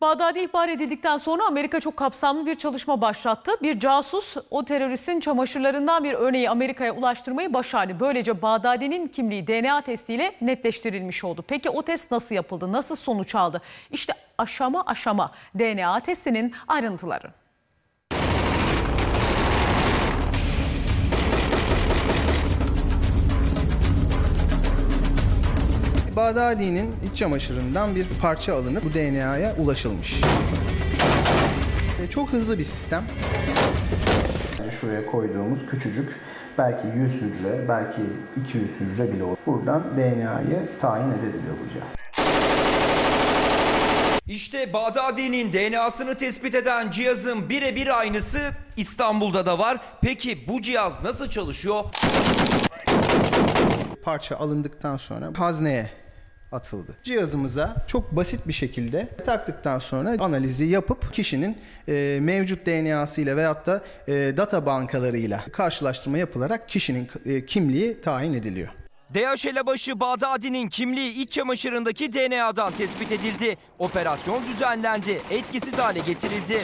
Bağdadi ihbar edildikten sonra Amerika çok kapsamlı bir çalışma başlattı. Bir casus o teröristin çamaşırlarından bir örneği Amerika'ya ulaştırmayı başardı. Böylece Bağdadi'nin kimliği DNA testiyle netleştirilmiş oldu. Peki o test nasıl yapıldı? Nasıl sonuç aldı? İşte aşama aşama DNA testinin ayrıntıları. Bağdadi'nin iç çamaşırından bir parça alınıp bu DNA'ya ulaşılmış. Çok hızlı bir sistem. Şuraya koyduğumuz küçücük, belki 100 hücre, belki 200 hücre bile olur. Buradan DNA'yı tayin edebiliyor bu cihaz. İşte Bağdadi'nin DNA'sını tespit eden cihazın birebir aynısı İstanbul'da da var. Peki bu cihaz nasıl çalışıyor? Parça alındıktan sonra hazneye atıldı. Cihazımıza çok basit bir şekilde taktıktan sonra analizi yapıp kişinin mevcut DNA'sı ile veyahut da data bankalarıyla karşılaştırma yapılarak kişinin kimliği tayin ediliyor. DEAŞ elebaşı Bağdadi'nin kimliği iç çamaşırındaki DNA'dan tespit edildi. Operasyon düzenlendi, etkisiz hale getirildi.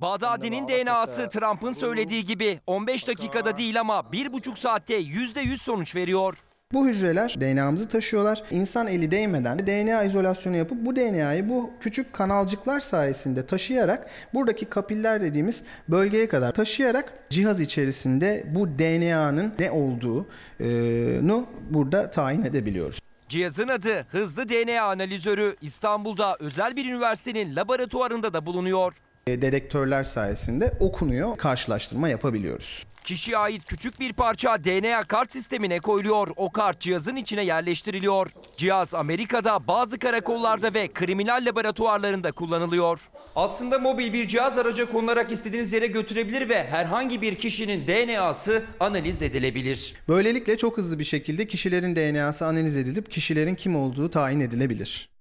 Bağdadi'nin DNA'sı Trump'ın söylediği gibi 15 dakikada değil ama 1,5 saatte %100 sonuç veriyor. Bu hücreler DNA'mızı taşıyorlar. İnsan eli değmeden DNA izolasyonu yapıp bu DNA'yı bu küçük kanalcıklar sayesinde taşıyarak buradaki kapiller dediğimiz bölgeye kadar taşıyarak cihaz içerisinde bu DNA'nın ne olduğunu burada tayin edebiliyoruz. Cihazın adı Hızlı DNA Analizörü. İstanbul'da özel bir üniversitenin laboratuvarında da bulunuyor. Dedektörler sayesinde okunuyor, karşılaştırma yapabiliyoruz. Kişiye ait küçük bir parça DNA kart sistemine koyuluyor. O kart cihazın içine yerleştiriliyor. Cihaz Amerika'da bazı karakollarda ve kriminal laboratuvarlarında kullanılıyor. Aslında mobil bir cihaz araca konularak istediğiniz yere götürebilir ve herhangi bir kişinin DNA'sı analiz edilebilir. Böylelikle çok hızlı bir şekilde kişilerin DNA'sı analiz edilip kişilerin kim olduğu tayin edilebilir.